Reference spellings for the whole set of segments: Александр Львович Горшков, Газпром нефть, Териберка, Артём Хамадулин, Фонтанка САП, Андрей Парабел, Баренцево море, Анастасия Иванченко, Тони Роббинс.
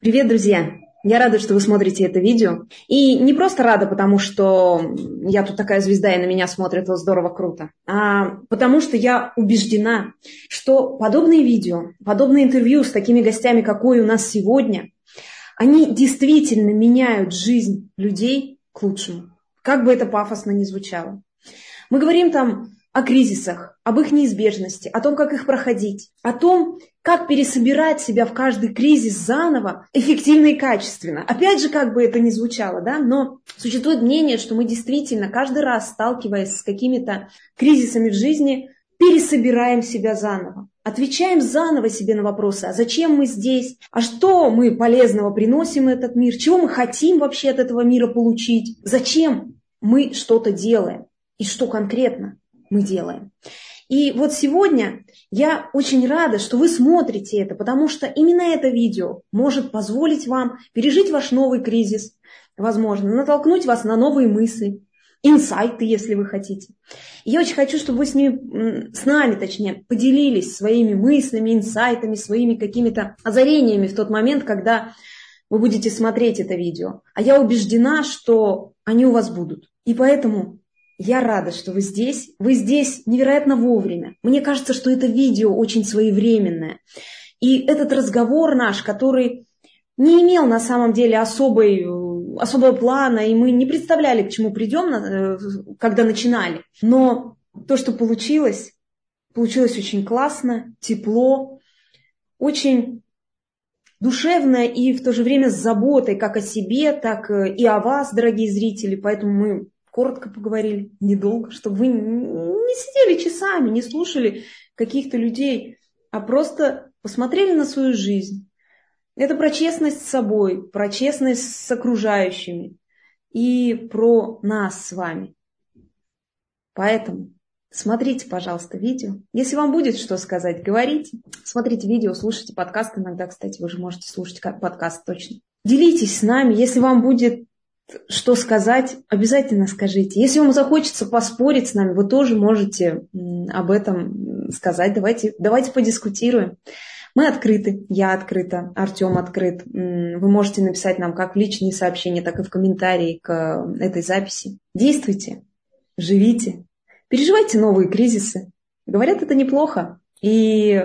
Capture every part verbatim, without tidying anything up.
Привет, друзья! Я рада, что вы смотрите это видео. И не просто рада, потому что я тут такая звезда, и на меня смотрят, вот здорово, круто, а потому что я убеждена, что подобные видео, подобные интервью с такими гостями, какой у нас сегодня, они действительно меняют жизнь людей к лучшему, как бы это пафосно ни звучало. Мы говорим там о кризисах, об их неизбежности, о том, как их проходить, о том, как пересобирать себя в каждый кризис заново, эффективно и качественно. Опять же, как бы это ни звучало, да, но существует мнение, что мы действительно каждый раз, сталкиваясь с какими-то кризисами в жизни, пересобираем себя заново, отвечаем заново себе на вопросы, а зачем мы здесь, а что мы полезного приносим в этот мир, чего мы хотим вообще от этого мира получить, зачем мы что-то делаем и что конкретно мы делаем. И вот сегодня я очень рада, что вы смотрите это, потому что именно это видео может позволить вам пережить ваш новый кризис, возможно, натолкнуть вас на новые мысли, инсайты, если вы хотите. И я очень хочу, чтобы вы с ними, с нами, точнее, поделились своими мыслями, инсайтами, своими какими-то озарениями в тот момент, когда вы будете смотреть это видео. А я убеждена, что они у вас будут. И поэтому я рада, что вы здесь. Вы здесь невероятно вовремя. Мне кажется, что это видео очень своевременное. И этот разговор наш, который не имел на самом деле особой, особого плана, и мы не представляли, к чему придем, когда начинали. Но то, что получилось, получилось очень классно, тепло, очень душевно и в то же время с заботой как о себе, так и о вас, дорогие зрители. Поэтому мы коротко поговорили, недолго, чтобы вы не сидели часами, не слушали каких-то людей, а просто посмотрели на свою жизнь. Это про честность с собой, про честность с окружающими и про нас с вами. Поэтому смотрите, пожалуйста, видео. Если вам будет что сказать, говорите. Смотрите видео, слушайте подкаст. Иногда, кстати, вы же можете слушать как подкаст точно. Делитесь с нами, если вам будет что сказать, обязательно скажите. Если вам захочется поспорить с нами, вы тоже можете об этом сказать. Давайте, давайте подискутируем. Мы открыты, я открыта, Артём открыт. Вы можете написать нам как в личные сообщения, так и в комментарии к этой записи. Действуйте, живите, переживайте новые кризисы. Говорят, это неплохо. И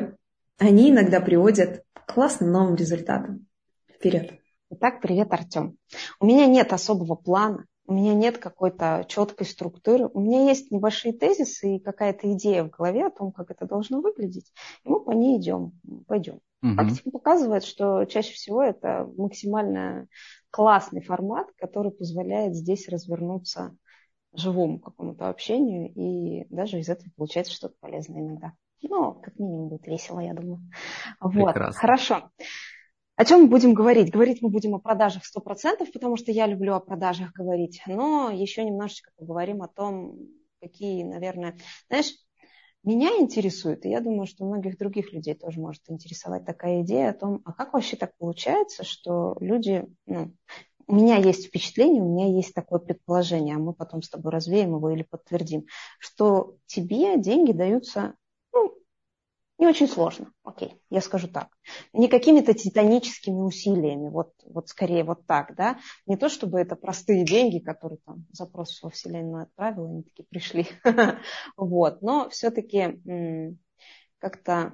они иногда приводят к классным новым результатам. Вперед! Итак, привет, Артём. У меня нет особого плана, у меня нет какой-то четкой структуры, у меня есть небольшие тезисы и какая-то идея в голове о том, как это должно выглядеть, и мы по ней идем, пойдем. Угу. Практика показывает, что чаще всего это максимально классный формат, который позволяет здесь развернуться живому какому-то общению, и даже из этого получается что-то полезное иногда. Но как минимум будет весело, я думаю. Прекрасно. Вот, хорошо. О чем мы будем говорить? Говорить мы будем о продажах сто процентов, потому что я люблю о продажах говорить, но еще немножечко поговорим о том, какие, наверное... Знаешь, меня интересует, и я думаю, что многих других людей тоже может интересовать такая идея о том, а как вообще так получается, что люди... Ну, у меня есть впечатление, у меня есть такое предположение, а мы потом с тобой развеем его или подтвердим, что тебе деньги даются... Не очень сложно, окей, я скажу так. Не какими-то титаническими усилиями, вот, вот скорее вот так, да. Не то, чтобы это простые деньги, которые там запрос во Вселенную отправил, они такие пришли. Вот, но все-таки как-то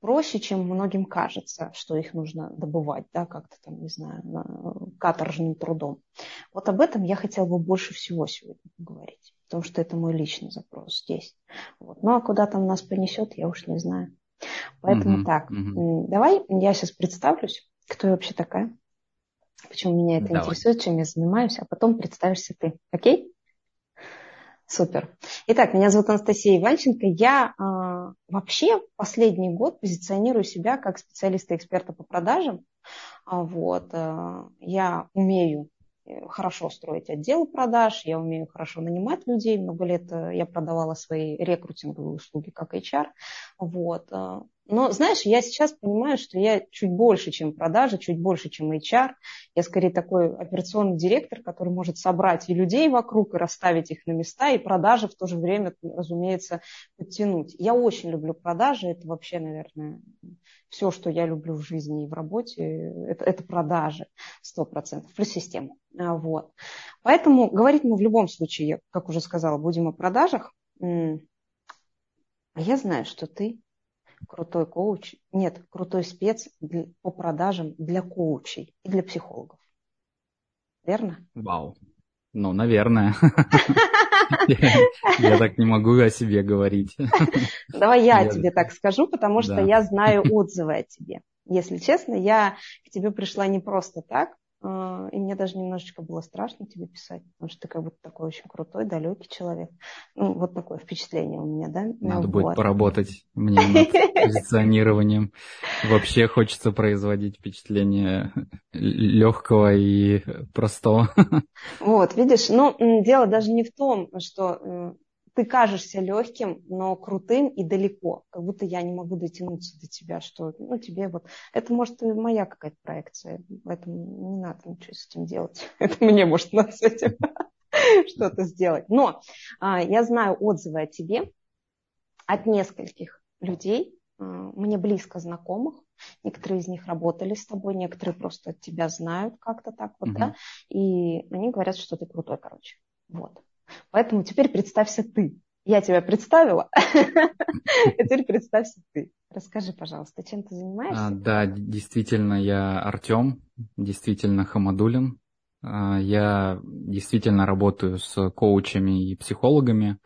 проще, чем многим кажется, что их нужно добывать, да, как-то там, не знаю, каторжным трудом. Вот об этом я хотела бы больше всего сегодня поговорить. Потому что это мой личный запрос здесь. Вот. Ну, а куда там нас понесет, я уж не знаю. Поэтому uh-huh, так, uh-huh. Давай я сейчас представлюсь, кто я вообще такая, почему меня это Давай. интересует, чем я занимаюсь, а потом представишься ты. Окей? Супер. Итак, меня зовут Анастасия Иванченко. Я э, вообще последний год позиционирую себя как специалиста-эксперта по продажам. Вот. Я умею хорошо строить отделы продаж, я умею хорошо нанимать людей. Много лет я продавала свои рекрутинговые услуги как эйч ар. Вот. Но, знаешь, я сейчас понимаю, что я чуть больше, чем продажи, чуть больше, чем эйч ар. Я скорее такой операционный директор, который может собрать и людей вокруг, и расставить их на места, и продажи в то же время, разумеется, подтянуть. Я очень люблю продажи, это вообще, наверное, все, что я люблю в жизни и в работе, это, это продажи сто процентов, плюс систему. Вот. Поэтому говорить мы в любом случае, как уже сказала, будем о продажах. А я знаю, что ты крутой коуч, нет, крутой спец для, по продажам для коучей и для психологов. Верно? Вау. Ну, наверное. Я так не могу о себе говорить. Давай я о тебе так скажу, потому что я знаю отзывы о тебе. Если честно, я к тебе пришла не просто так, и мне даже немножечко было страшно тебе писать, потому что ты как будто такой очень крутой, далекий человек. Ну, вот такое впечатление у меня, да? Надо вот. Будет поработать мне над позиционированием. Вообще хочется производить впечатление легкого и простого. Вот, видишь, ну, дело даже не в том, что ты кажешься легким, но крутым и далеко. Как будто я не могу дотянуться до тебя, что, ну, тебе вот... Это, может, и моя какая-то проекция. Поэтому не надо ничего с этим делать. Это мне, может, надо с этим что-то сделать. Но а, я знаю отзывы о тебе от нескольких людей, а, мне близко знакомых. Некоторые из них работали с тобой, некоторые просто от тебя знают как-то так вот, угу. да? И они говорят, что ты крутой, короче. Вот. Поэтому теперь представься ты. Я тебя представила, а теперь представься ты. Расскажи, пожалуйста, чем ты занимаешься? Да, действительно, я Артём, действительно Хамадулин. Я действительно работаю с коучами и психологами,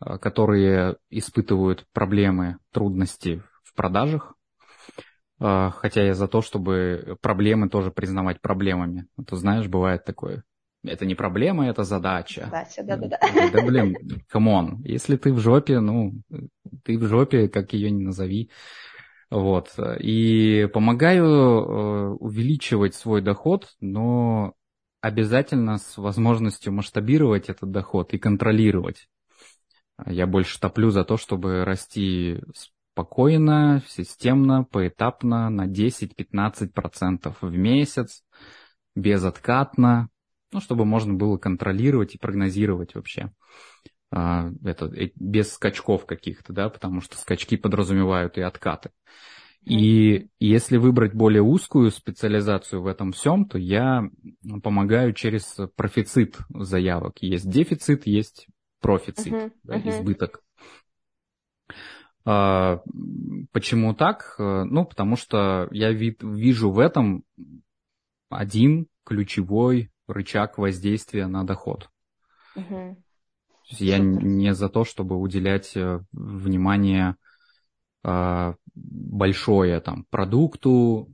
которые испытывают проблемы, трудности в продажах. Хотя я за то, чтобы проблемы тоже признавать проблемами. Ты знаешь, бывает такое. Это не проблема, это задача. Задача, да-да-да. Да, блин, камон. Если ты в жопе, ну, ты в жопе, как ее ни назови. Вот. И помогаю увеличивать свой доход, но обязательно с возможностью масштабировать этот доход и контролировать. Я больше топлю за то, чтобы расти спокойно, системно, поэтапно, на десять-пятнадцать процентов в месяц, безоткатно. Ну, чтобы можно было контролировать и прогнозировать вообще. Это, без скачков каких-то, да, потому что скачки подразумевают и откаты. И если выбрать более узкую специализацию в этом всем, то я помогаю через профицит заявок. Есть дефицит, есть профицит, uh-huh, да, uh-huh. избыток. Почему так? Ну, потому что я вижу в этом один ключевой рычаг воздействия на доход. Угу. Я не за то, чтобы уделять внимание э, большое там, продукту,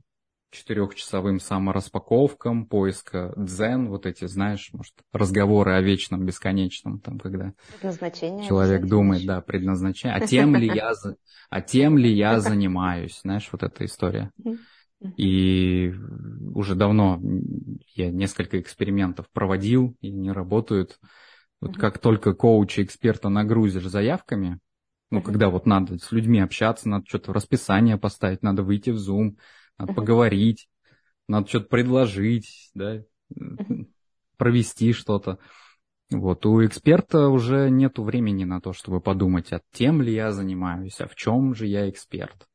четырехчасовым самораспаковкам, поиска дзен, вот эти, знаешь, может, разговоры о вечном, бесконечном, там, когда человек думает, да, предназначение, а тем ли я, а тем ли я занимаюсь, знаешь, вот эта история. И уже давно я несколько экспериментов проводил, и не работают. Вот как только коуча, эксперта нагрузишь заявками, ну, когда вот надо с людьми общаться, надо что-то в расписание поставить, надо выйти в Zoom, надо поговорить, надо что-то предложить, да, провести что-то. Вот, у эксперта уже нету времени на то, чтобы подумать, а тем ли я занимаюсь, а в чем же я эксперт.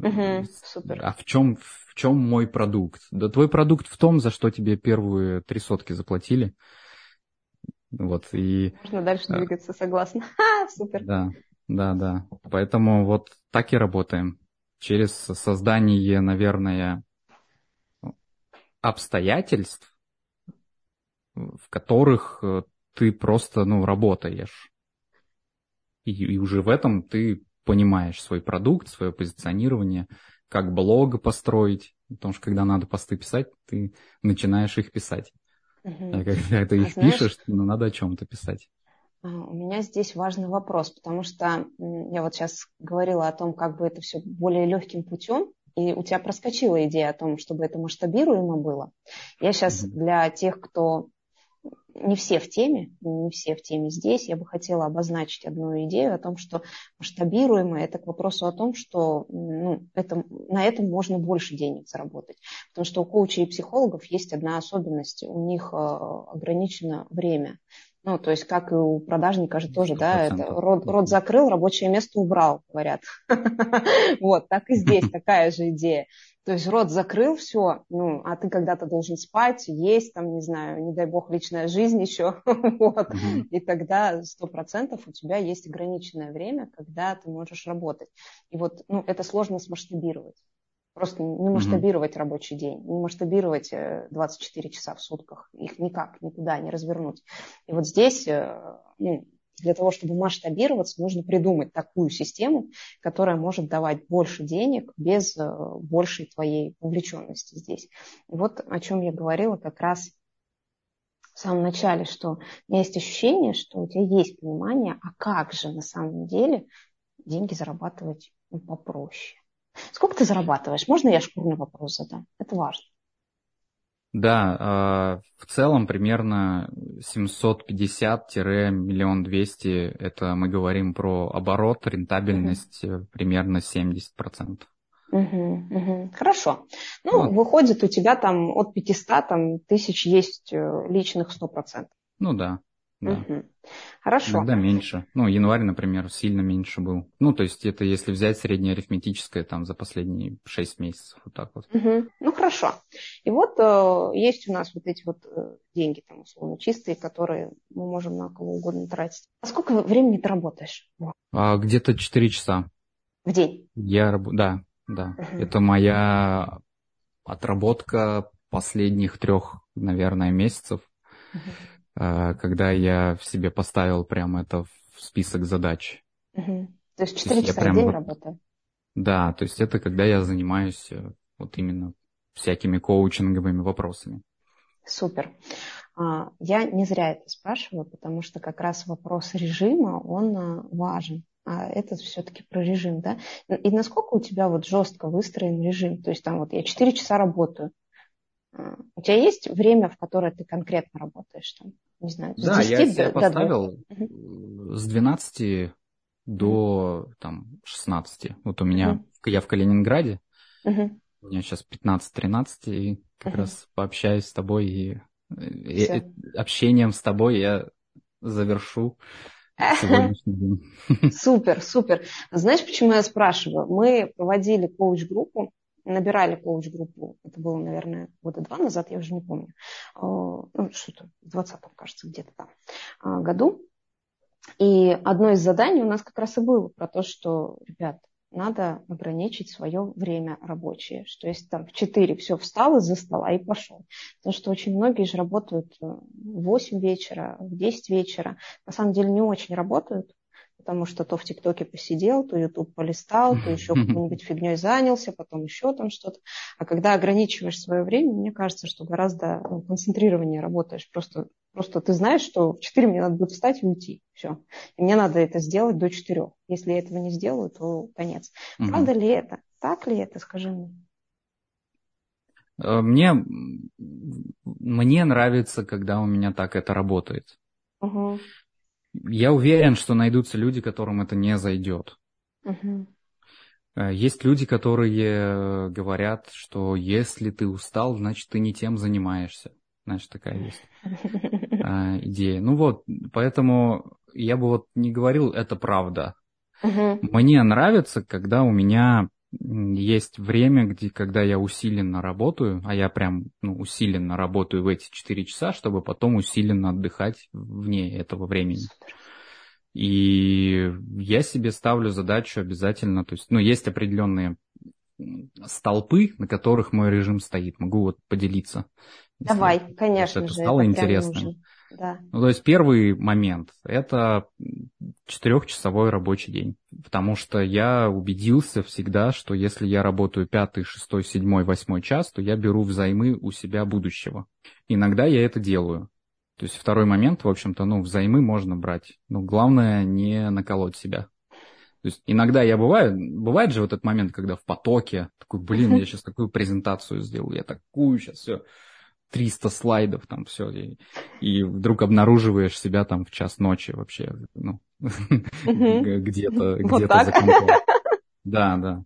Угу, супер. А в чем, в чем мой продукт? Да твой продукт в том, за что тебе первые три сотки заплатили. Вот, и... Можно дальше двигаться, согласна. Ха, супер. Да, да, да. Поэтому вот так и работаем. Через создание, наверное, обстоятельств, в которых ты просто, ну, работаешь. И, и уже в этом ты... понимаешь свой продукт, свое позиционирование, как блог построить, потому что когда надо посты писать, ты начинаешь их писать. Угу. А когда ты а их знаешь, пишешь, ну, надо о чем-то писать. У меня здесь важный вопрос, потому что я вот сейчас говорила о том, как бы это все более легким путем, и у тебя проскочила идея о том, чтобы это масштабируемо было. Я сейчас угу. для тех, кто... Не все в теме, не все в теме здесь. Я бы хотела обозначить одну идею о том, что масштабируемое – это к вопросу о том, что ну, это, на этом можно больше денег заработать. Потому что у коучей и психологов есть одна особенность. У них ограничено время. Ну, то есть, как и у продажника же тоже, сто процентов. Да, это рот, рот закрыл, рабочее место убрал, говорят. Вот, так и здесь такая же идея. То есть, рот закрыл, все, ну, а ты когда-то должен спать, есть, там, не знаю, не дай бог, личная жизнь еще, вот. И тогда сто процентов у тебя есть ограниченное время, когда ты можешь работать. И вот, ну, это сложно смасштабировать. Просто не масштабировать mm-hmm. рабочий день, не масштабировать двадцать четыре часа в сутках. Их никак, никуда не развернуть. И вот здесь ну, для того, чтобы масштабироваться, нужно придумать такую систему, которая может давать больше денег без большей твоей вовлеченности здесь. И вот о чем я говорила как раз в самом начале, что у меня есть ощущение, что у тебя есть понимание, а как же на самом деле деньги зарабатывать ну, попроще. Сколько ты зарабатываешь? Можно я шкурный вопрос задам? Это важно. Да, в целом примерно семьсот пятьдесят - миллион двести. Это мы говорим про оборот, рентабельность угу. примерно семьдесят процентов. Угу, угу. Хорошо. Ну, вот. Выходит, у тебя там от пятьсот тысяч есть личных сто процентов. Ну да. Да. Угу. Хорошо. Иногда меньше. Ну, январь, например, сильно меньше был. Ну, то есть это если взять среднеарифметическое там за последние шесть месяцев, вот так вот. Угу. Ну, хорошо. И вот э, есть у нас вот эти вот э, деньги там условно чистые, которые мы можем на кого угодно тратить. А сколько времени ты работаешь? А, где-то четыре часа. В день? Я раб... Да, да. Угу. Это моя отработка последних трех, наверное, месяцев. Угу. Когда я в себе поставил прямо это в список задач. Угу. То есть четыре часа в день работаю? Да, то есть это когда я занимаюсь вот именно всякими коучинговыми вопросами. Супер. Я не зря это спрашиваю, потому что как раз вопрос режима, он важен. А это все-таки про режим, да? И насколько у тебя вот жестко выстроен режим? То есть там вот я четыре часа работаю. У тебя есть время, в которое ты конкретно работаешь? Там? Не знаю, с да, я себе до, поставил до... с двенадцати до там, шестнадцати. Вот у меня, uh-huh. я в Калининграде, uh-huh. у меня сейчас пятнадцать тринадцать, и как uh-huh. раз пообщаюсь с тобой, и, и общением с тобой я завершу сегодняшний день. Супер, супер. Знаешь, почему я спрашиваю? Мы проводили коуч-группу, набирали коуч-группу, это было, наверное, года два назад, я уже не помню, что-то в двадцатом, кажется, где-то там году. И одно из заданий у нас как раз и было про то, что, ребят, надо ограничить свое время рабочее, что если там в четыре все встал из-за стола и пошел. Потому что очень многие же работают в восемь вечера, в десять вечера, на самом деле не очень работают, потому что то в ТикТоке посидел, то Ютуб полистал, то еще какой-нибудь фигней занялся, потом еще там что-то. А когда ограничиваешь свое время, мне кажется, что гораздо ну, концентрированнее работаешь. Просто, просто ты знаешь, что в четыре мне надо будет встать и уйти. Все. И мне надо это сделать до четырех. Если я этого не сделаю, то конец. Угу. Правда ли это? Так ли это, скажи мне? Мне, мне нравится, когда у меня так это работает. Угу. Я уверен, что найдутся люди, которым это не зайдет. Uh-huh. Есть люди, которые говорят, что если ты устал, значит, ты не тем занимаешься. Значит, такая есть идея. Ну вот, поэтому я бы вот не говорил, это правда. Uh-huh. Мне нравится, когда у меня есть время, где, когда я усиленно работаю, а я прям ну, усиленно работаю в эти четыре часа, чтобы потом усиленно отдыхать вне этого времени. И я себе ставлю задачу обязательно, то есть, ну, есть определенные столпы, на которых мой режим стоит. Могу вот поделиться. Давай, если, конечно это же. Стало это интересно. Да. Ну, то есть первый момент – это четырехчасовой рабочий день, потому что я убедился всегда, что если я работаю пятый, шестой, седьмой, восьмой час, то я беру взаймы у себя будущего. Иногда я это делаю. То есть второй момент, в общем-то, ну, взаймы можно брать, но главное не наколоть себя. То есть иногда я бываю, бывает же вот этот момент, когда в потоке, такой, блин, я сейчас такую презентацию сделаю, я такую сейчас все... триста слайдов, там все, и, и вдруг обнаруживаешь себя там в час ночи вообще, ну, где-то за компом. Да, да.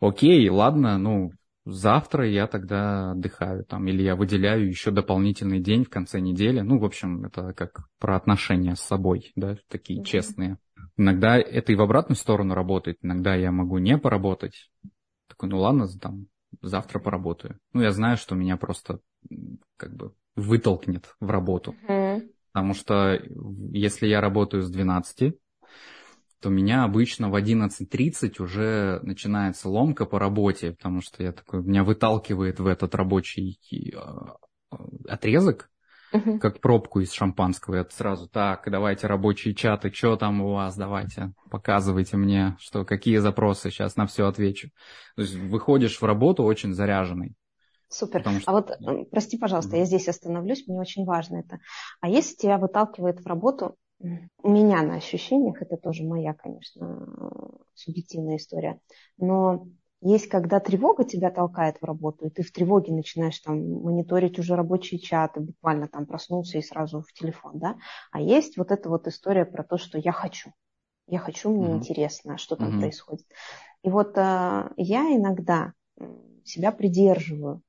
Окей, ладно, ну, завтра я тогда отдыхаю, там, или я выделяю еще дополнительный день в конце недели. Ну, в общем, это как про отношения с собой, да, такие mm-hmm. честные. Иногда это и в обратную сторону работает, иногда я могу не поработать. Такой, ну ладно, там, завтра поработаю. Ну, я знаю, что меня просто как бы вытолкнет в работу. Mm-hmm. Потому что если я работаю с двенадцати, то у меня обычно в одиннадцать тридцать уже начинается ломка по работе, потому что я такой, меня выталкивает в этот рабочий отрезок, uh-huh. как пробку из шампанского. Я сразу, так, давайте рабочие чаты, что там у вас, давайте, показывайте мне, что, какие запросы, сейчас на все отвечу. То есть выходишь в работу очень заряженный. Супер. Потому что... А вот, прости, пожалуйста, mm-hmm. я здесь остановлюсь, мне очень важно это. А если тебя выталкивает в работу... У меня на ощущениях, это тоже моя, конечно, субъективная история, но есть, когда тревога тебя толкает в работу, и ты в тревоге начинаешь там мониторить уже рабочие чаты, буквально там проснулся и сразу в телефон, да, а есть вот эта вот история про то, что я хочу, я хочу, мне mm-hmm. интересно, что там mm-hmm. происходит. И вот э, я иногда себя придерживаю,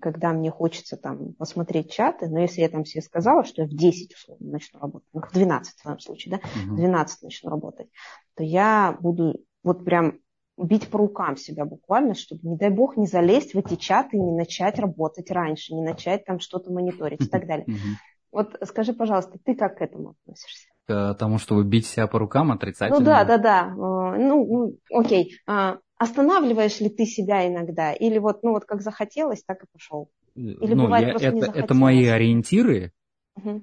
когда мне хочется там посмотреть чаты, но если я там себе сказала, что я в десять условно начну работать, ну, в двенадцать в твоем случае, да, в двенадцать начну работать, то я буду вот прям бить по рукам себя буквально, чтобы, не дай бог, не залезть в эти чаты и не начать работать раньше, не начать там что-то мониторить и так далее. Вот скажи, пожалуйста, ты как к этому относишься? К тому, чтобы бить себя по рукам отрицательно? Ну да, да, да. Ну, окей. Останавливаешь ли ты себя иногда? Или вот, ну вот как захотелось, так и пошел? Или ну, бывает я, просто это, не захотелось? Это мои ориентиры. Угу.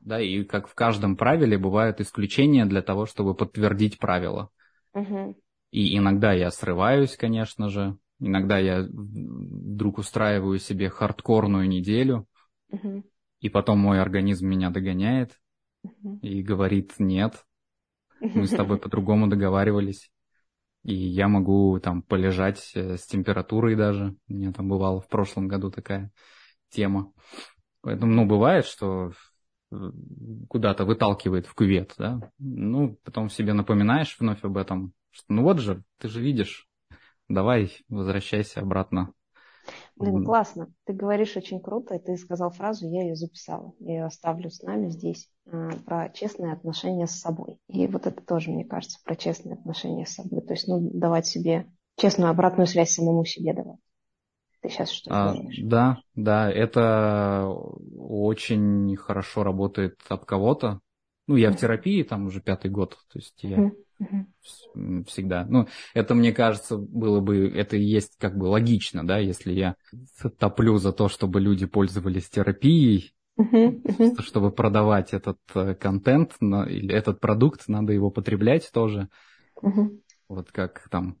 Да, и как в каждом правиле бывают исключения для того, чтобы подтвердить правила. Угу. И иногда я срываюсь, конечно же. Иногда я вдруг устраиваю себе хардкорную неделю. Угу. И потом мой организм меня догоняет uh-huh. и говорит, нет, мы с тобой по-другому договаривались. И я могу там полежать с температурой даже. У меня там бывала в прошлом году такая тема. Поэтому, ну, бывает, что куда-то выталкивает в кювет, да. Ну, потом себе напоминаешь вновь об этом, что ну вот же, ты же видишь, давай возвращайся обратно. Блин, классно. Ты говоришь очень круто, и ты сказал фразу, я ее записала. Я ее оставлю с нами здесь про честные отношения с собой. И вот это тоже, мне кажется, про честные отношения с собой. То есть, ну, давать себе честную обратную связь самому себе давать. Ты сейчас что-то а, говоришь? Да, да, это очень хорошо работает об кого-то. Ну, я в терапии там уже пятый год, то есть я... Mm-hmm. Uh-huh. всегда. Ну, это, мне кажется, было бы, это и есть как бы логично, да, если я топлю за то, чтобы люди пользовались терапией, uh-huh. Uh-huh. чтобы продавать этот контент, или этот продукт, надо его потреблять тоже. Uh-huh. Вот как там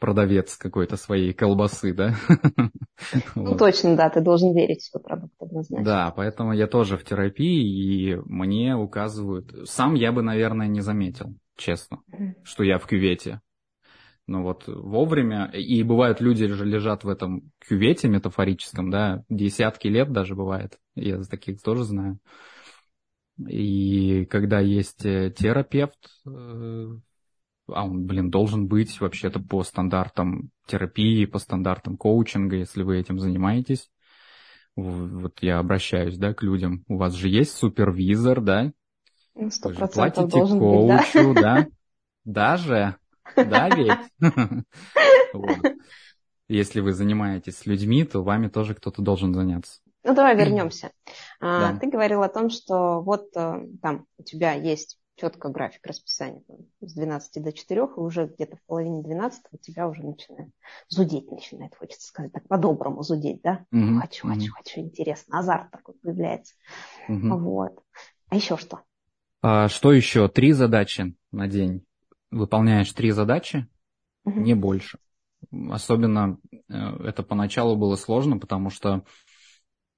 продавец какой-то своей колбасы, да? Ну, точно, да, ты должен верить, что продукт однозначно. Да, поэтому я тоже в терапии, и мне указывают... Сам я бы, наверное, не заметил. Честно, mm-hmm. что я в кювете. Но вот вовремя... И бывают, люди же лежат в этом кювете метафорическом, да, десятки лет даже бывает. Я таких тоже знаю. И когда есть терапевт, а он, блин, должен быть вообще-то по стандартам терапии, по стандартам коучинга, если вы этим занимаетесь. Вот я обращаюсь, да, к людям. У вас же есть супервизор, да, сто процентов должен коучу, быть, да? Даже, да ведь? Если вы занимаетесь с людьми, то вами тоже кто-то должен заняться. Ну, давай вернемся. Ты говорил о том, что вот там у тебя есть четко график расписания с двенадцати до четырёх, и уже где-то в половине двенадцатого у тебя уже начинает зудеть, начинает, хочется сказать, так по-доброму зудеть, да? Хочу, хочу, хочу, интересно, азарт такой появляется. Вот. А еще что? Что еще? Три задачи на день. Выполняешь три задачи, uh-huh. не больше. Особенно это поначалу было сложно, потому что,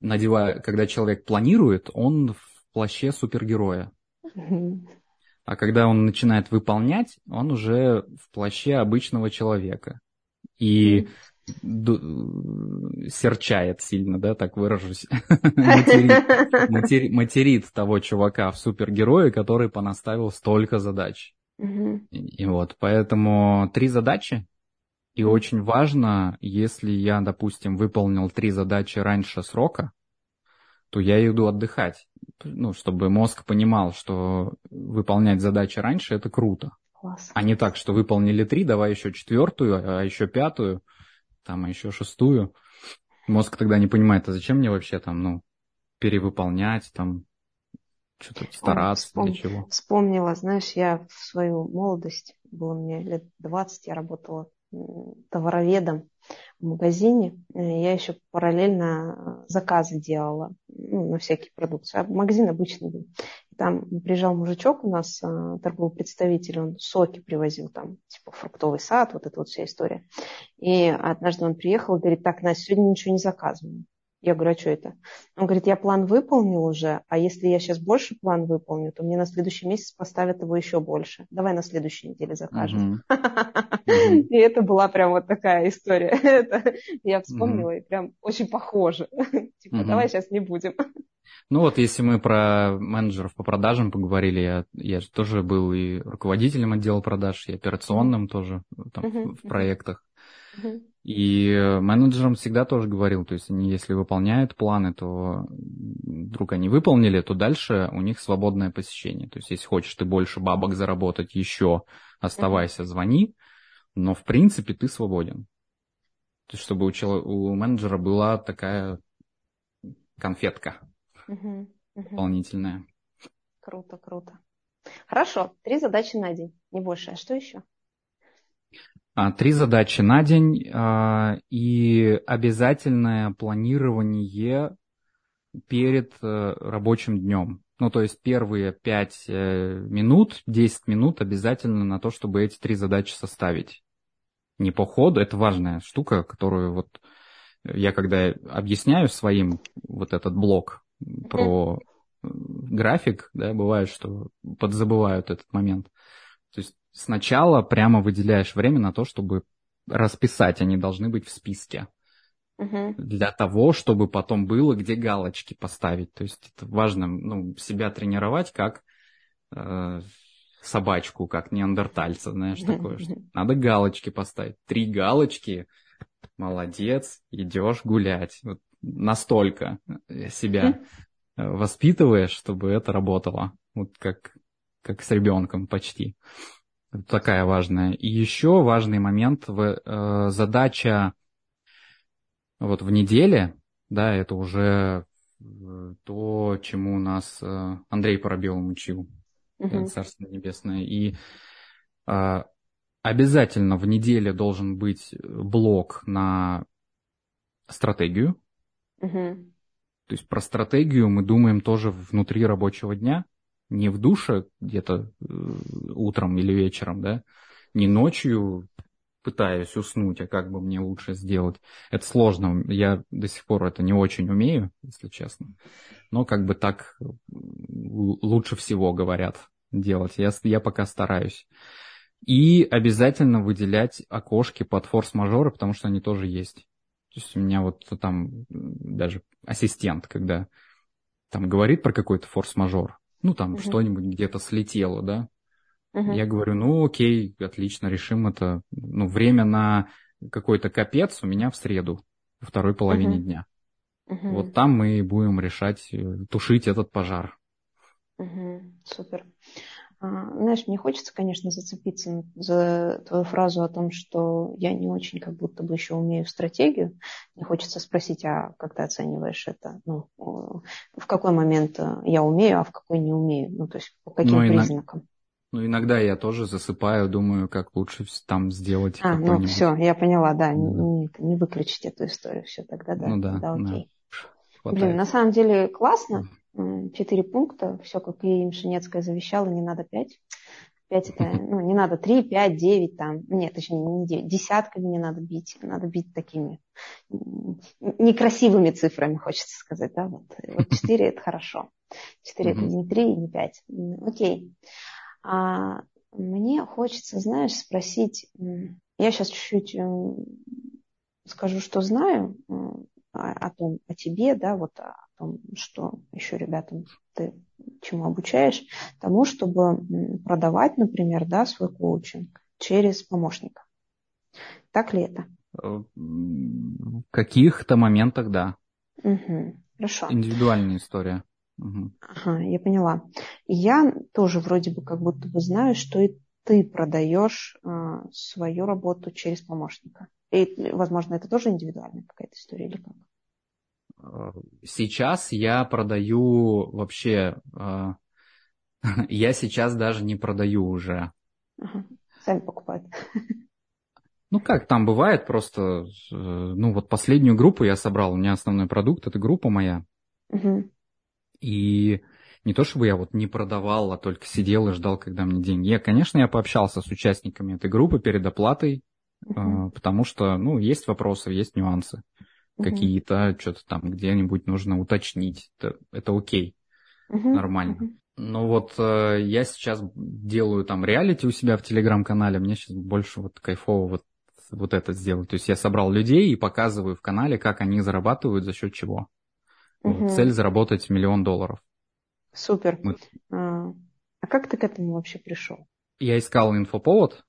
надевая, когда человек планирует, он в плаще супергероя. Uh-huh. А когда он начинает выполнять, он уже в плаще обычного человека. И... Uh-huh. серчает сильно, да, так выражусь, материт, матери, материт того чувака в супергерое, который понаставил столько задач. Угу. И, и вот, поэтому три задачи, И очень важно, если я, допустим, выполнил три задачи раньше срока, то я иду отдыхать, ну, чтобы мозг понимал, что выполнять задачи раньше – это круто. Класс. А не так, что выполнили три, давай еще четвертую, а еще пятую, там, а еще шестую. Мозг тогда не понимает, а зачем мне вообще там, ну, перевыполнять, там, что-то стараться, Вспом... для чего. Вспомнила, знаешь, я в свою молодость, было мне лет двадцать, я работала товароведом в магазине. Я еще параллельно заказы делала, ну, на всякие продукции. А магазин обычно был. Там приезжал мужичок у нас, торговый представитель, он соки привозил, там, типа фруктовый сад, вот эта вот вся история. И однажды он приехал и говорит: так, Настя, сегодня ничего не заказываем. Я говорю: а что это? Он говорит: я план выполнил уже, а если я сейчас больше план выполню, то мне на следующий месяц поставят его еще больше. Давай на следующей неделе закажем. И это была прям вот такая история. Я вспомнила, и прям очень похоже. Типа, давай сейчас не будем. Ну вот, если мы про менеджеров по продажам поговорили, я же тоже был и руководителем отдела продаж, и операционным тоже в проектах. И менеджерам всегда тоже говорил, то есть они, если выполняют планы, то вдруг они выполнили, то дальше у них свободное посещение. То есть если хочешь ты больше бабок заработать еще, оставайся, звони, но в принципе ты свободен. То есть чтобы у, чело- у менеджера была такая конфетка uh-huh. Uh-huh. дополнительная. Круто, круто. Хорошо, три задачи на день, не больше. А что еще? Три задачи на день и обязательное планирование перед рабочим днем. Ну, то есть первые пять минут, десять минут обязательно на то, чтобы эти три задачи составить. Не по ходу, это важная штука, которую вот я когда объясняю своим вот этот блок про график, да, бывает, что подзабывают этот момент. То есть сначала прямо выделяешь время на то, чтобы расписать, они должны быть в списке. Uh-huh. Для того, чтобы потом было, где галочки поставить. То есть это важно, ну, себя тренировать как э, собачку, как неандертальца, знаешь, такое. Uh-huh. Надо галочки поставить. Три галочки, молодец, идешь гулять. Вот настолько себя uh-huh. воспитываешь, чтобы это работало. Вот как, как с ребенком почти. Такая важная. И еще важный момент, задача вот в неделе, да, это уже то, чему нас Андрей Парабел учил, uh-huh. Царство Небесное. И обязательно в неделе должен быть блок на стратегию. Uh-huh. То есть про стратегию мы думаем тоже внутри рабочего дня. Не в душе где-то утром или вечером, да, не ночью пытаюсь уснуть, а как бы мне лучше сделать. Это сложно, я до сих пор это не очень умею, если честно. Но как бы так лучше всего, говорят, делать. Я, я пока стараюсь. И обязательно выделять окошки под форс-мажоры, потому что они тоже есть. То есть у меня вот там даже ассистент, когда там говорит про какой-то форс-мажор, ну, там uh-huh. что-нибудь где-то слетело, да. Uh-huh. Я говорю: ну, окей, отлично, решим это. Ну, время на какой-то капец у меня в среду, во второй половине uh-huh. дня. Uh-huh. Вот там мы будем решать, тушить этот пожар. Uh-huh. Супер. Знаешь, мне хочется, конечно, зацепиться за твою фразу о том, что я не очень как будто бы еще умею стратегию. Мне хочется спросить, а как ты оцениваешь это? Ну, в какой момент я умею, а в какой не умею? Ну, то есть по каким ну, признакам? Иногда, ну, иногда я тоже засыпаю, думаю, как лучше там сделать. А, ну, все, я поняла, да, да. Не, не выключить эту историю, все, тогда да, ну, да, да окей. Да, блин, на самом деле классно. Четыре пункта, все, как и им Шинецкая завещала, не надо пять. Пять это, ну, не надо три, пять, девять там. Нет, точнее, не девять. Десятками не надо бить. Надо бить такими некрасивыми цифрами, хочется сказать, да, вот. Вот четыре это хорошо. Четыре это не три, не пять. Окей. А мне хочется, знаешь, спросить, я сейчас чуть-чуть скажу, что знаю, о том, о тебе, да, вот о том, что еще ребятам ты чему обучаешь, тому, чтобы продавать, например, да, свой коучинг через помощника. Так ли это? В каких-то моментах, да. Угу. Хорошо. Индивидуальная история. Угу. Ага, я поняла. Я тоже вроде бы как будто бы знаю, что и ты продаешь э, свою работу через помощника. И, возможно, это тоже индивидуальная какая-то история или как? Сейчас я продаю вообще... Э, я сейчас даже не продаю уже. Ага. Сами покупают. Ну как, там бывает просто, ну вот последнюю группу я собрал, у меня основной продукт, это группа моя. Угу. И не то, чтобы я вот не продавал, а только сидел и ждал, когда мне деньги. Я, конечно, я пообщался с участниками этой группы перед оплатой, угу. потому что, ну, есть вопросы, есть нюансы угу. какие-то, что-то там где-нибудь нужно уточнить, это, это окей, угу. нормально. Угу. Ну вот э, я сейчас делаю там реалити у себя в Телеграм-канале, мне сейчас больше вот кайфово вот, вот это сделать. То есть я собрал людей и показываю в канале, как они зарабатывают, за счет чего. Угу. Вот, цель заработать миллион долларов. Супер. Мы... А как ты к этому вообще пришел? Я искал инфоповод,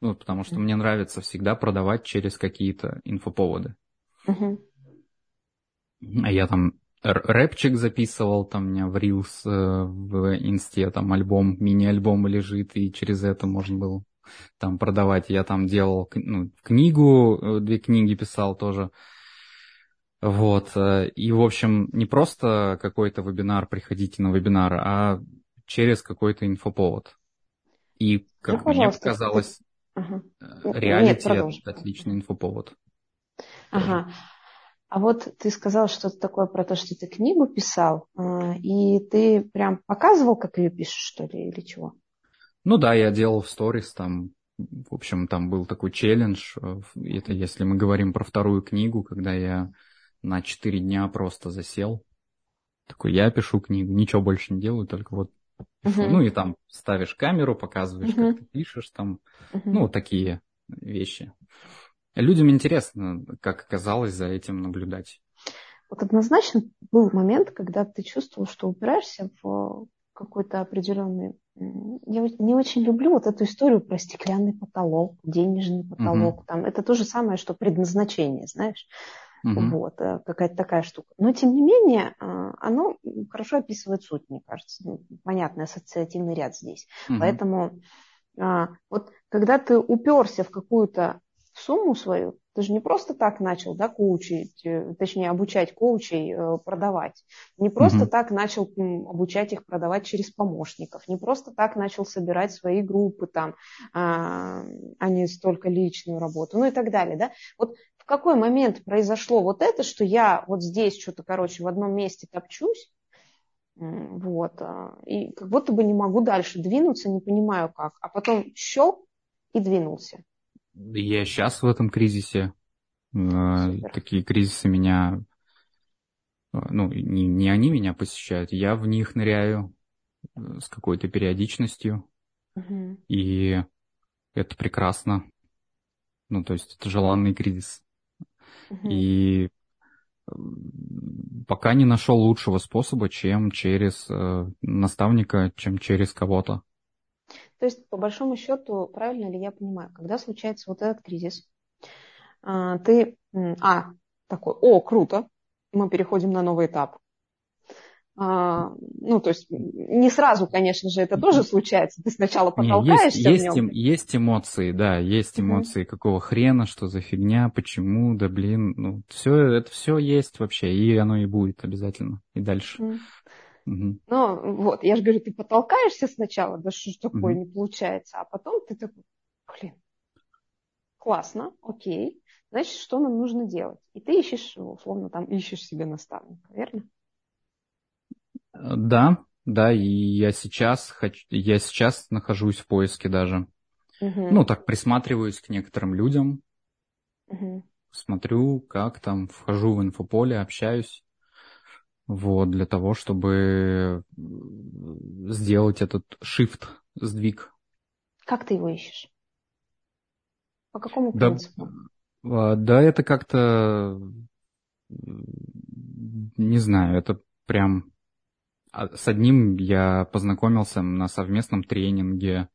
ну, потому что угу. мне нравится всегда продавать через какие-то инфоповоды. Угу. А я там... рэпчик записывал, там у меня в Reels, в Инсте, там альбом, мини-альбом лежит, и через это можно было там продавать. Я там делал, ну, книгу, две книги писал тоже. Вот. И, в общем, не просто какой-то вебинар, приходите на вебинар, а через какой-то инфоповод. И, как ну, мне показалось, ага. реалити – отличный инфоповод. Ага. Тоже. А вот ты сказал что-то такое про то, что ты книгу писал, и ты прям показывал, как ее пишешь, что ли, или чего? Ну да, я делал в сторис, там, в общем, там был такой челлендж, это если мы говорим про вторую книгу, когда я на четыре дня просто засел, такой, я пишу книгу, ничего больше не делаю, только вот пишу, uh-huh. ну и там ставишь камеру, показываешь, uh-huh. как ты пишешь, там, uh-huh. ну, такие вещи. Людям интересно, как оказалось, за этим наблюдать. Вот однозначно был момент, когда ты чувствовал, что упираешься в какой-то определенный... Я не очень люблю вот эту историю про стеклянный потолок, денежный потолок. Угу. Там. Это то же самое, что предназначение, знаешь. Угу. Вот, какая-то такая штука. Но, тем не менее, оно хорошо описывает суть, мне кажется. Понятный ассоциативный ряд здесь. Угу. Поэтому вот когда ты уперся в какую-то сумму свою, ты же не просто так начал, да, коучить, точнее, обучать коучей продавать. Не просто mm-hmm. так начал обучать их продавать через помощников. Не просто так начал собирать свои группы там, а, а не столько личную работу, ну и так далее, да. Вот в какой момент произошло вот это, что я вот здесь что-то, короче, в одном месте топчусь, вот, и как будто бы не могу дальше двинуться, не понимаю как. А потом щелк и двинулся. Я сейчас в этом кризисе. Супер. Такие кризисы меня... Ну, не, не они меня посещают, я в них ныряю с какой-то периодичностью. Угу. И это прекрасно. Ну, то есть это желанный кризис. Угу. И пока не нашел лучшего способа, чем через наставника, чем через кого-то. То есть, по большому счету, правильно ли я понимаю, когда случается вот этот кризис, ты, а, такой, о, круто, мы переходим на новый этап. А, ну, то есть, не сразу, конечно же, это тоже случается, ты сначала потолкаешься. Не, есть, есть, в нем. Есть эмоции, да, есть эмоции, угу. какого хрена, что за фигня, почему, да блин, ну, все, это все есть вообще, и оно и будет обязательно, и дальше. Угу. Угу. Ну, вот, я же говорю, ты потолкаешься сначала, да что ж такое угу. не получается, а потом ты такой, блин, классно, окей, значит, что нам нужно делать? И ты ищешь, условно, там, ищешь себе наставника, верно? Да, да, и я сейчас, хочу, я сейчас нахожусь в поиске даже. Угу. Ну, так, присматриваюсь к некоторым людям, угу. смотрю, как там, вхожу в инфополе, общаюсь. Вот, для того, чтобы сделать этот shift, сдвиг. Как ты его ищешь? По какому принципу? Да, да, это как-то, не знаю, это прям... С одним я познакомился на совместном тренинге.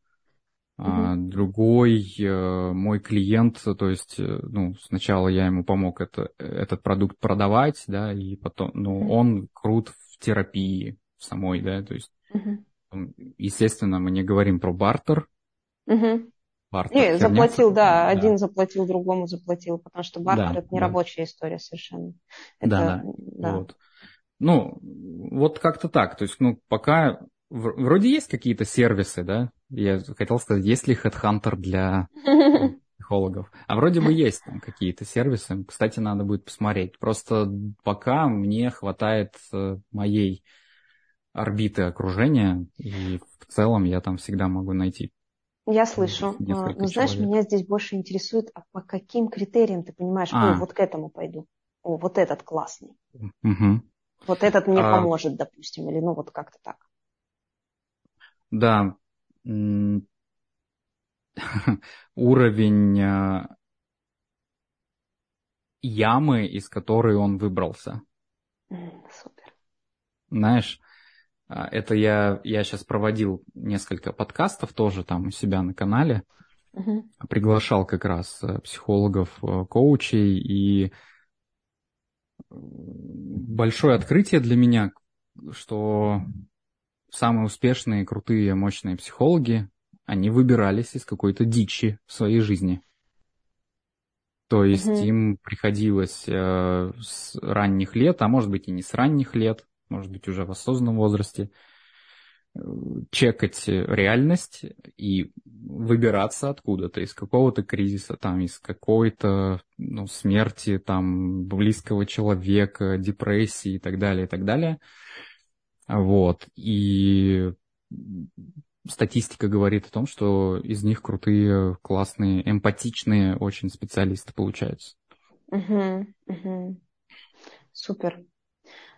Uh-huh. Другой мой клиент, то есть, ну, сначала я ему помог это, этот продукт продавать, да, и потом, ну, uh-huh. он крут в терапии самой, да, то есть, uh-huh. естественно, мы не говорим про бартер. Uh-huh. бартер не, заплатил, да, да, один заплатил, другому заплатил, потому что бартер да, – это не да. рабочая история совершенно. Это, да, да. Вот. Ну, вот как-то так, то есть, ну, пока… Вроде есть какие-то сервисы, да? Я хотел сказать, есть ли HeadHunter для психологов? А вроде бы есть там какие-то сервисы. Кстати, надо будет посмотреть. Просто пока мне хватает моей орбиты окружения, и в целом я там всегда могу найти. Я слышу. Ну, знаешь, человек. Меня здесь больше интересует, а по каким критериям ты понимаешь, а. Ой, вот к этому пойду. О, вот этот классный. Угу. Вот этот мне а. поможет, допустим, или ну вот как-то так. Да, уровень ямы, из которой он выбрался. Супер. Знаешь, это я, я сейчас проводил несколько подкастов тоже там у себя на канале. Угу. Приглашал как раз психологов, коучей. И большое открытие для меня, что... Самые успешные, крутые, мощные психологи, они выбирались из какой-то дичи в своей жизни. То есть mm-hmm. им приходилось э, с ранних лет, а может быть и не с ранних лет, может быть уже в осознанном возрасте, э, чекать реальность и выбираться откуда-то, из какого-то кризиса, там, из какой-то ну, смерти там, близкого человека, депрессии и так далее, и так далее. Вот, и статистика говорит о том, что из них крутые, классные, эмпатичные очень специалисты получаются. Угу, угу. Супер.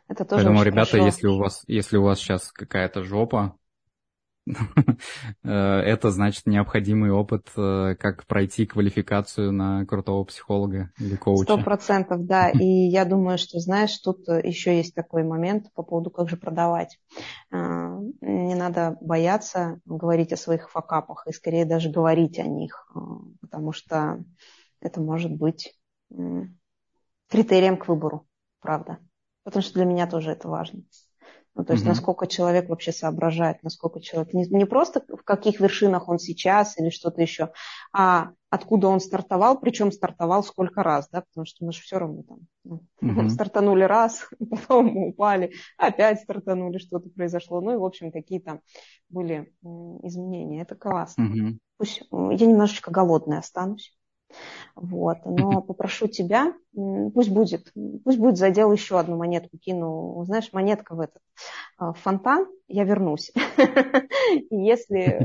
Это тоже поэтому, ребята, если у вас, если у вас сейчас какая-то жопа, это значит необходимый опыт, как пройти квалификацию на крутого психолога или коуча. Сто процентов, да. И я думаю, что, знаешь, тут еще есть такой момент по поводу, как же продавать. Не надо бояться говорить о своих факапах и скорее даже говорить о них, потому что это может быть критерием к выбору, правда. Потому что для меня тоже это важно. Ну, то есть mm-hmm. насколько человек вообще соображает, насколько человек... Не, не просто в каких вершинах он сейчас или что-то еще, а откуда он стартовал, причем стартовал сколько раз, да, потому что мы же все равно там mm-hmm. стартанули раз, потом упали, опять стартанули, что-то произошло. Ну и, в общем, какие там были изменения. Это классно. Mm-hmm. Пусть я немножечко голодная останусь. Вот, но попрошу тебя, пусть будет, пусть будет задел еще одну монетку, кину, знаешь, монетка в этот в фонтан, я вернусь. Если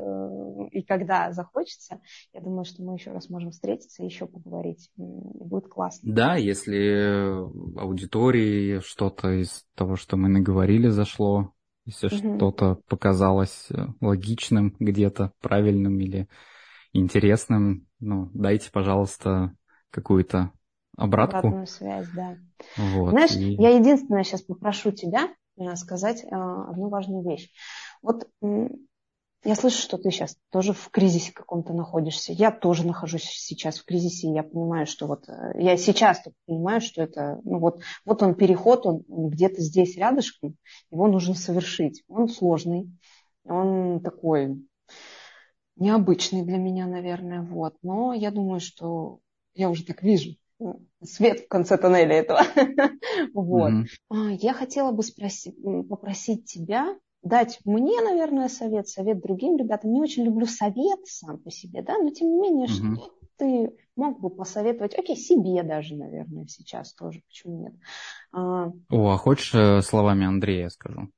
и когда захочется, я думаю, что мы еще раз можем встретиться и еще поговорить, будет классно. Да, если аудитории что-то из того, что мы наговорили, зашло, если что-то показалось логичным где-то, правильным или интересным, ну, дайте, пожалуйста, какую-то обратку. Обратную связь, да. Вот, знаешь, и... я единственное сейчас попрошу тебя сказать одну важную вещь. Вот я слышу, что ты сейчас тоже в кризисе каком-то находишься. Я тоже нахожусь сейчас в кризисе, и я понимаю, что вот... Я сейчас только понимаю, что это... Ну, вот, вот он переход, он где-то здесь рядышком, его нужно совершить. Он сложный, он такой... необычный для меня, наверное, вот. Но я думаю, что я уже так вижу свет в конце тоннеля этого. Вот. Mm-hmm. Я хотела бы спросить, попросить тебя дать мне, наверное, совет, совет другим ребятам. Не очень люблю совет сам по себе, да, но тем не менее, mm-hmm. что ты мог бы посоветовать, окей, себе даже, наверное, сейчас тоже, почему нет. О, а хочешь словами Андрея скажу?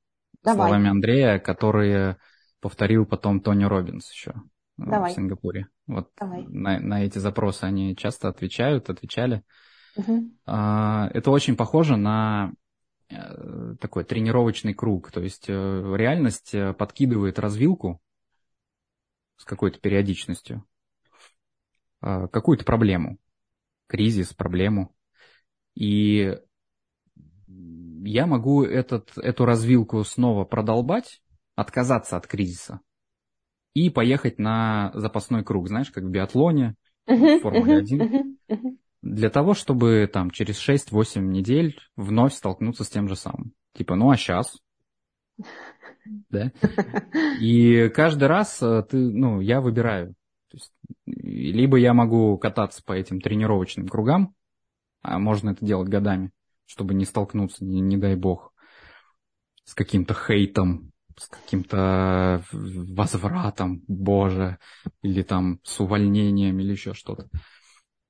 Давай. Словами Андрея, которые... повторил потом Тони Роббинс еще Давай. В Сингапуре. Вот на, на эти запросы они часто отвечают, отвечали. Угу. Это очень похоже на такой тренировочный круг. То есть реальность подкидывает развилку с какой-то периодичностью, какую-то проблему, кризис, проблему. И я могу этот, эту развилку снова продолбать, отказаться от кризиса и поехать на запасной круг, знаешь, как в биатлоне, в Формуле один, для того, чтобы там через шесть-восемь недель вновь столкнуться с тем же самым. Типа, ну а сейчас? Да? И каждый раз ты, ну, я выбираю. То есть, либо я могу кататься по этим тренировочным кругам, а можно это делать годами, чтобы не столкнуться, не, не дай бог, с каким-то хейтом, с каким-то возвратом, боже, или там с увольнением, или еще что-то.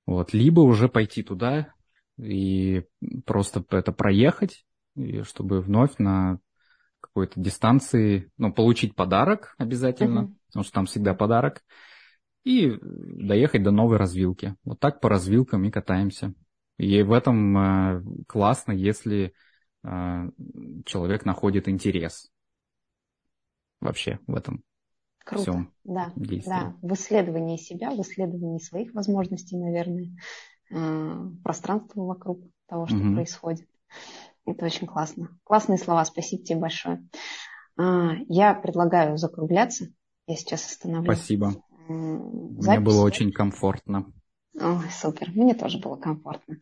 Вот. Либо уже пойти туда и просто это проехать, и чтобы вновь на какой-то дистанции, ну, получить подарок обязательно, mm-hmm. потому что там всегда подарок, и доехать до новой развилки. Вот так по развилкам и катаемся. И в этом э, классно, если э, человек находит интерес вообще в этом Круто. всем да, действии. Да. В исследовании себя, в исследовании своих возможностей, наверное, э, пространства вокруг того, что mm-hmm. происходит. Это очень классно. Классные слова, спасибо тебе большое. Э, я предлагаю закругляться. Я сейчас остановлюсь. Спасибо. Э, Мне было очень комфортно. Ой, супер, мне тоже было комфортно.